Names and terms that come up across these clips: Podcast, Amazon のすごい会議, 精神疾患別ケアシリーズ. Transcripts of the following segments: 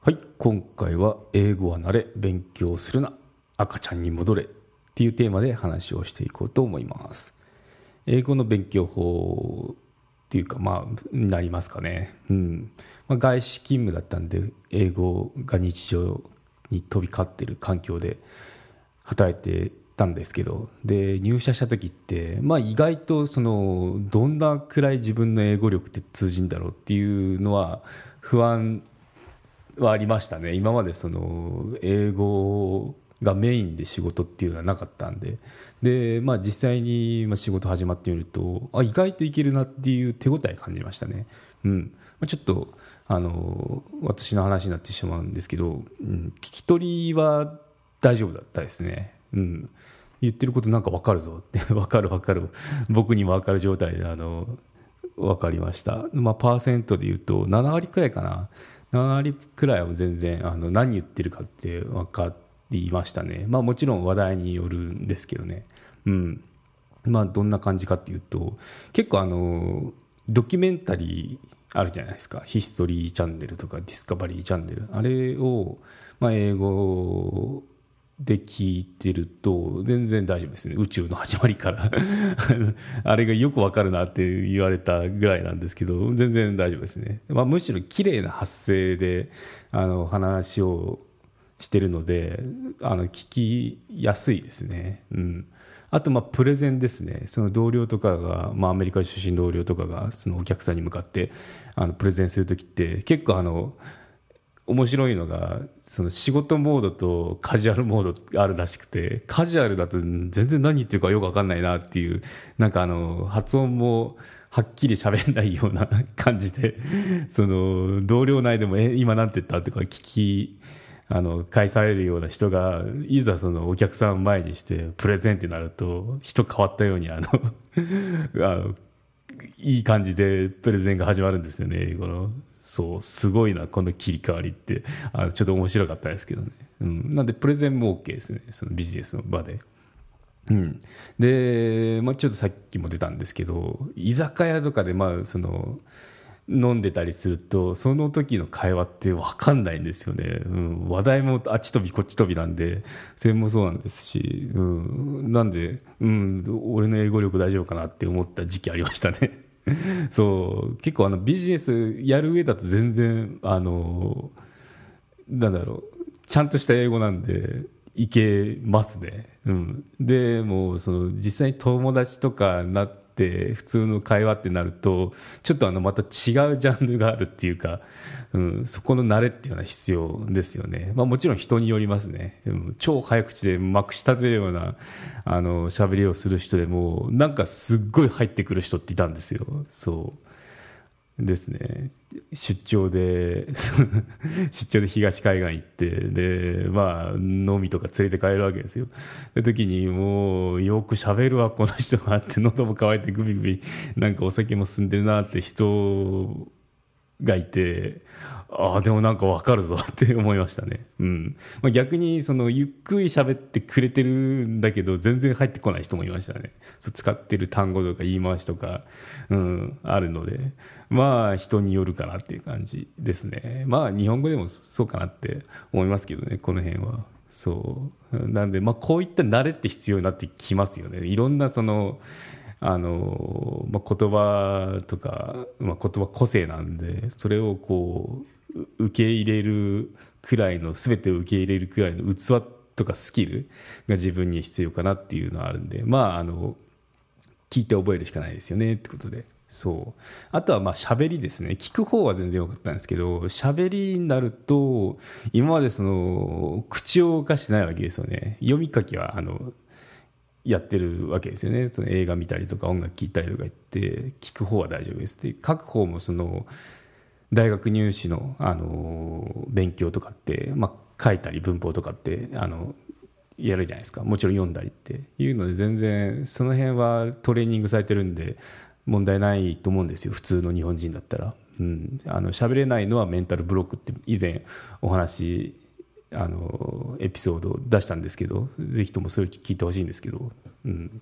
はい、今回は英語は慣れ、勉強するな、赤ちゃんに戻れっていうテーマで話をしていこうと思います。英語の勉強法っていうか、になりますかね。外資勤務だったんで、英語が日常に飛び交ってる環境で働いてたんですけど、で入社した時って、意外とどんなくらい自分の英語力って通じるんだろうっていうのは不安はありましたね。今まで英語がメインで仕事っていうのはなかったんで、実際に仕事始まってみると、意外といけるなっていう手応え感じましたね。ちょっと私の話になってしまうんですけど、聞き取りは大丈夫だったですね。言ってることなんか分かるぞって分かる僕にも分かる状態で分かりました。パーセントで言うと7割くらいかな。7割くらいは全然何言ってるかって分かりましたね。もちろん話題によるんですけどね。どんな感じかっていうと、結構ドキュメンタリーあるじゃないですか。ヒストリーチャンネルとかディスカバリーチャンネル、あれを、英語で聞いてると全然大丈夫ですね。宇宙の始まりからあれがよくわかるなって言われたぐらいなんですけど、全然大丈夫ですね。むしろ綺麗な発声で話をしてるので聞きやすいですね。あとプレゼンですね。その同僚とかが、アメリカ出身同僚とかがお客さんに向かってプレゼンするときって、結構面白いのが、仕事モードとカジュアルモードがあるらしくて、カジュアルだと全然何言ってるかよく分かんないなっていう、なんか発音もはっきり喋んないような感じで同僚内でも今なんて言ったとか返されるような人が、いざお客さん前にしてプレゼンってなると、人変わったようにいい感じでプレゼンが始まるんですよね。すごいなこの切り替わりって、ちょっと面白かったですけどね。なんでプレゼンも OK ですね、ビジネスの場で。で、ちょっとさっきも出たんですけど、居酒屋とかで飲んでたりすると、その時の会話って分かんないんですよね。話題もあっち飛びこっち飛びなんで、それもそうなんですし、なんで、俺の英語力大丈夫かなって思った時期ありましたね。結構ビジネスやる上だと全然ちゃんとした英語なんでいけますね。でも実際に友達とかなって普通の会話ってなると、ちょっとまた違うジャンルがあるっていうか、そこの慣れっていうのは必要ですよね。もちろん人によりますね。超早口でまくし立てるような喋りをする人でも、なんかすっごい入ってくる人っていたんですよ。ですね、出張で東海岸行って、で飲みとか連れて帰るわけですよ。で時にもうよく喋るわこの人はって、喉も渇いてグビグビなんかお酒も進んでるなって人がいて、でもなんか分かるぞって思いましたね。逆にゆっくり喋ってくれてるんだけど全然入ってこない人もいましたね。使ってる単語とか言い回しとか、あるので、人によるかなっていう感じですね。日本語でもそうかなって思いますけどね、この辺は。なんでこういった慣れって必要になってきますよね。いろんな言葉とか、言葉個性なんで、それを受け入れるくらいの、全てを受け入れるくらいの器とかスキルが自分に必要かなっていうのはあるんで、聞いて覚えるしかないですよねってことで。あとは喋りですね。聞く方は全然良かったんですけど、喋りになると今まで口を動かしてないわけですよね。読み書きはやってるわけですよね。映画見たりとか音楽聴いたりとか言って、聞く方は大丈夫です。で書く方も大学入試の、勉強とかって、まあ、書いたり文法とかってやるじゃないですか。もちろん読んだりっていうので、全然その辺はトレーニングされてるんで問題ないと思うんですよ、普通の日本人だったら。うん、喋れないのはメンタルブロックって以前お話エピソードを出したんですけど、ぜひともそれ聞いてほしいんですけど、うん、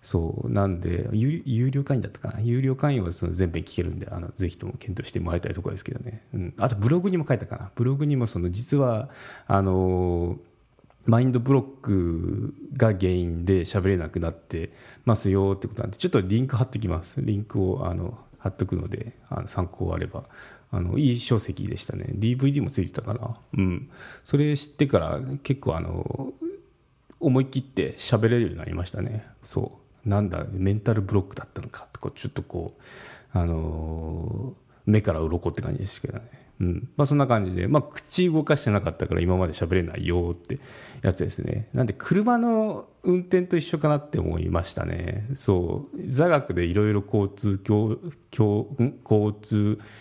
そうなんで有料会員だったかな。有料会員はその全編聞けるんで、ぜひとも検討してもらいたいところですけどね、うん、あとブログにも書いたかな。ブログにもその実はマインドブロックが原因で喋れなくなってますよってことなんで、ちょっとリンク貼ってきます。リンクを貼っとくので、参考あれば。いい書籍でしたね。DVD もついてたかな。うん。それ知ってから結構思い切って喋れるようになりましたね。そう。なんだ、メンタルブロックだったのかとか、ちょっとこう、目から鱗って感じでしたけどね。うん、まあそんな感じで、まあ口動かしてなかったから今まで喋れないよってやつですね。なんで車の運転と一緒かなって思いましたね。そう、座学でいろいろ交通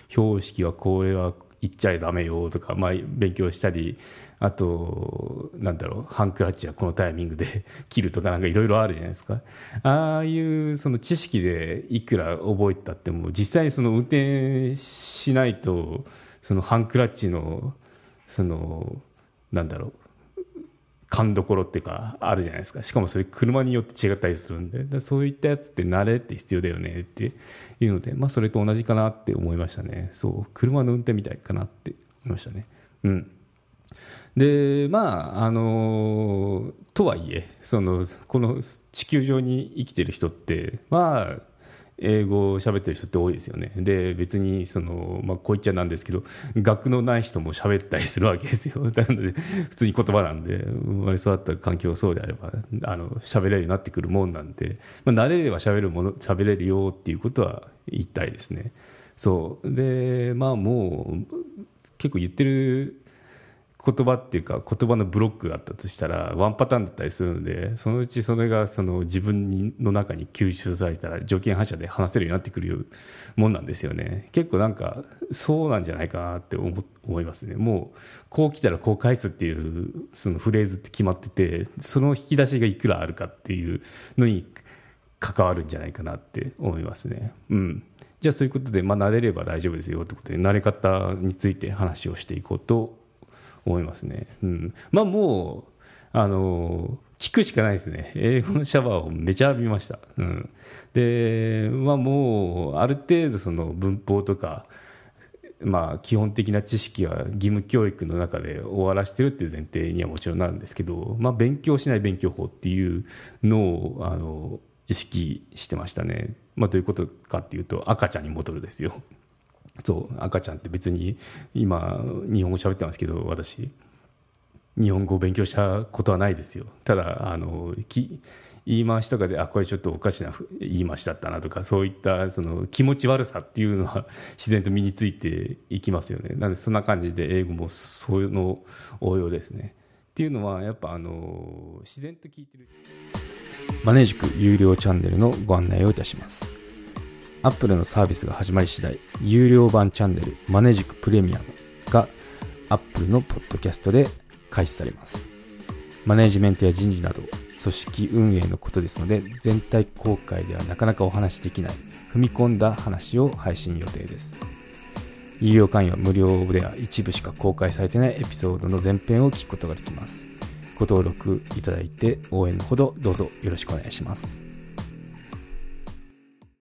標識はこれは言っちゃダメよとか、まあ勉強したり、あとなんだろう、ハンクラッチはこのタイミングで切るとか、なんかいろいろあるじゃないですか。ああいうその知識でいくら覚えたっても、実際にその運転しないとそのハンクラッチのそのなんだろう、勘どころっていうかあるじゃないですか。しかもそれ車によって違ったりするんで、だそういったやつって慣れって必要だよねっていうので、まあそれと同じかなって思いましたね。そう、車の運転みたいかなって思いましたね。うん。でまあとはいえこの地球上に生きてる人ってまあ英語を喋ってる人って多いですよね。で別にまあ、こう言っちゃなんですけど学のない人も喋ったりするわけですよ。なので普通に言葉なんで、生まれ育った環境がそうであれば喋れるようになってくるもんなんで、まあ、慣れれば喋れるよっていうことは言いたいですね。そうでまあもう結構言ってる言葉っていうか言葉のブロックがあったとしたらワンパターンだったりするので、そのうちそれが自分の中に吸収されたら条件反射で話せるようになってくるもんなんですよね。結構なんかそうなんじゃないかなって思いますね。もうこう来たらこう返すっていうそのフレーズって決まってて、その引き出しがいくらあるかっていうのに関わるんじゃないかなって思いますね。うん。じゃあそういうことで、まあ、慣れれば大丈夫ですよってことで、慣れ方について話をしていこうと思いますね。うん、まあもう聞くしかないですね。英語のシャワーをめちゃ浴びました。うん、でまあもうある程度文法とか、まあ、基本的な知識は義務教育の中で終わらしてるっていう前提にはもちろんなるんですけど、まあ、勉強しない勉強法っていうのを意識してましたね。まあ、どういうことかっていうと赤ちゃんに戻るですよ。そう赤ちゃんって別に今日本語喋ってますけど、私日本語を勉強したことはないですよ。ただ言い回しとかでこれちょっとおかしな言い回しだったなとか、そういった気持ち悪さっていうのは自然と身についていきますよね。なのでそんな感じで英語もそういうの応用ですね。っていうのはやっぱ自然と聞いてるマネージク有料チャンネルのご案内をいたします。アップルのサービスが始まり次第、有料版チャンネルマネジクプレミアムがアップルのポッドキャストで開始されます。マネジメントや人事など組織運営のことですので、全体公開ではなかなかお話しできない踏み込んだ話を配信予定です。有料会員は無料では一部しか公開されてないエピソードの全編を聞くことができます。ご登録いただいて応援のほどどうぞよろしくお願いします。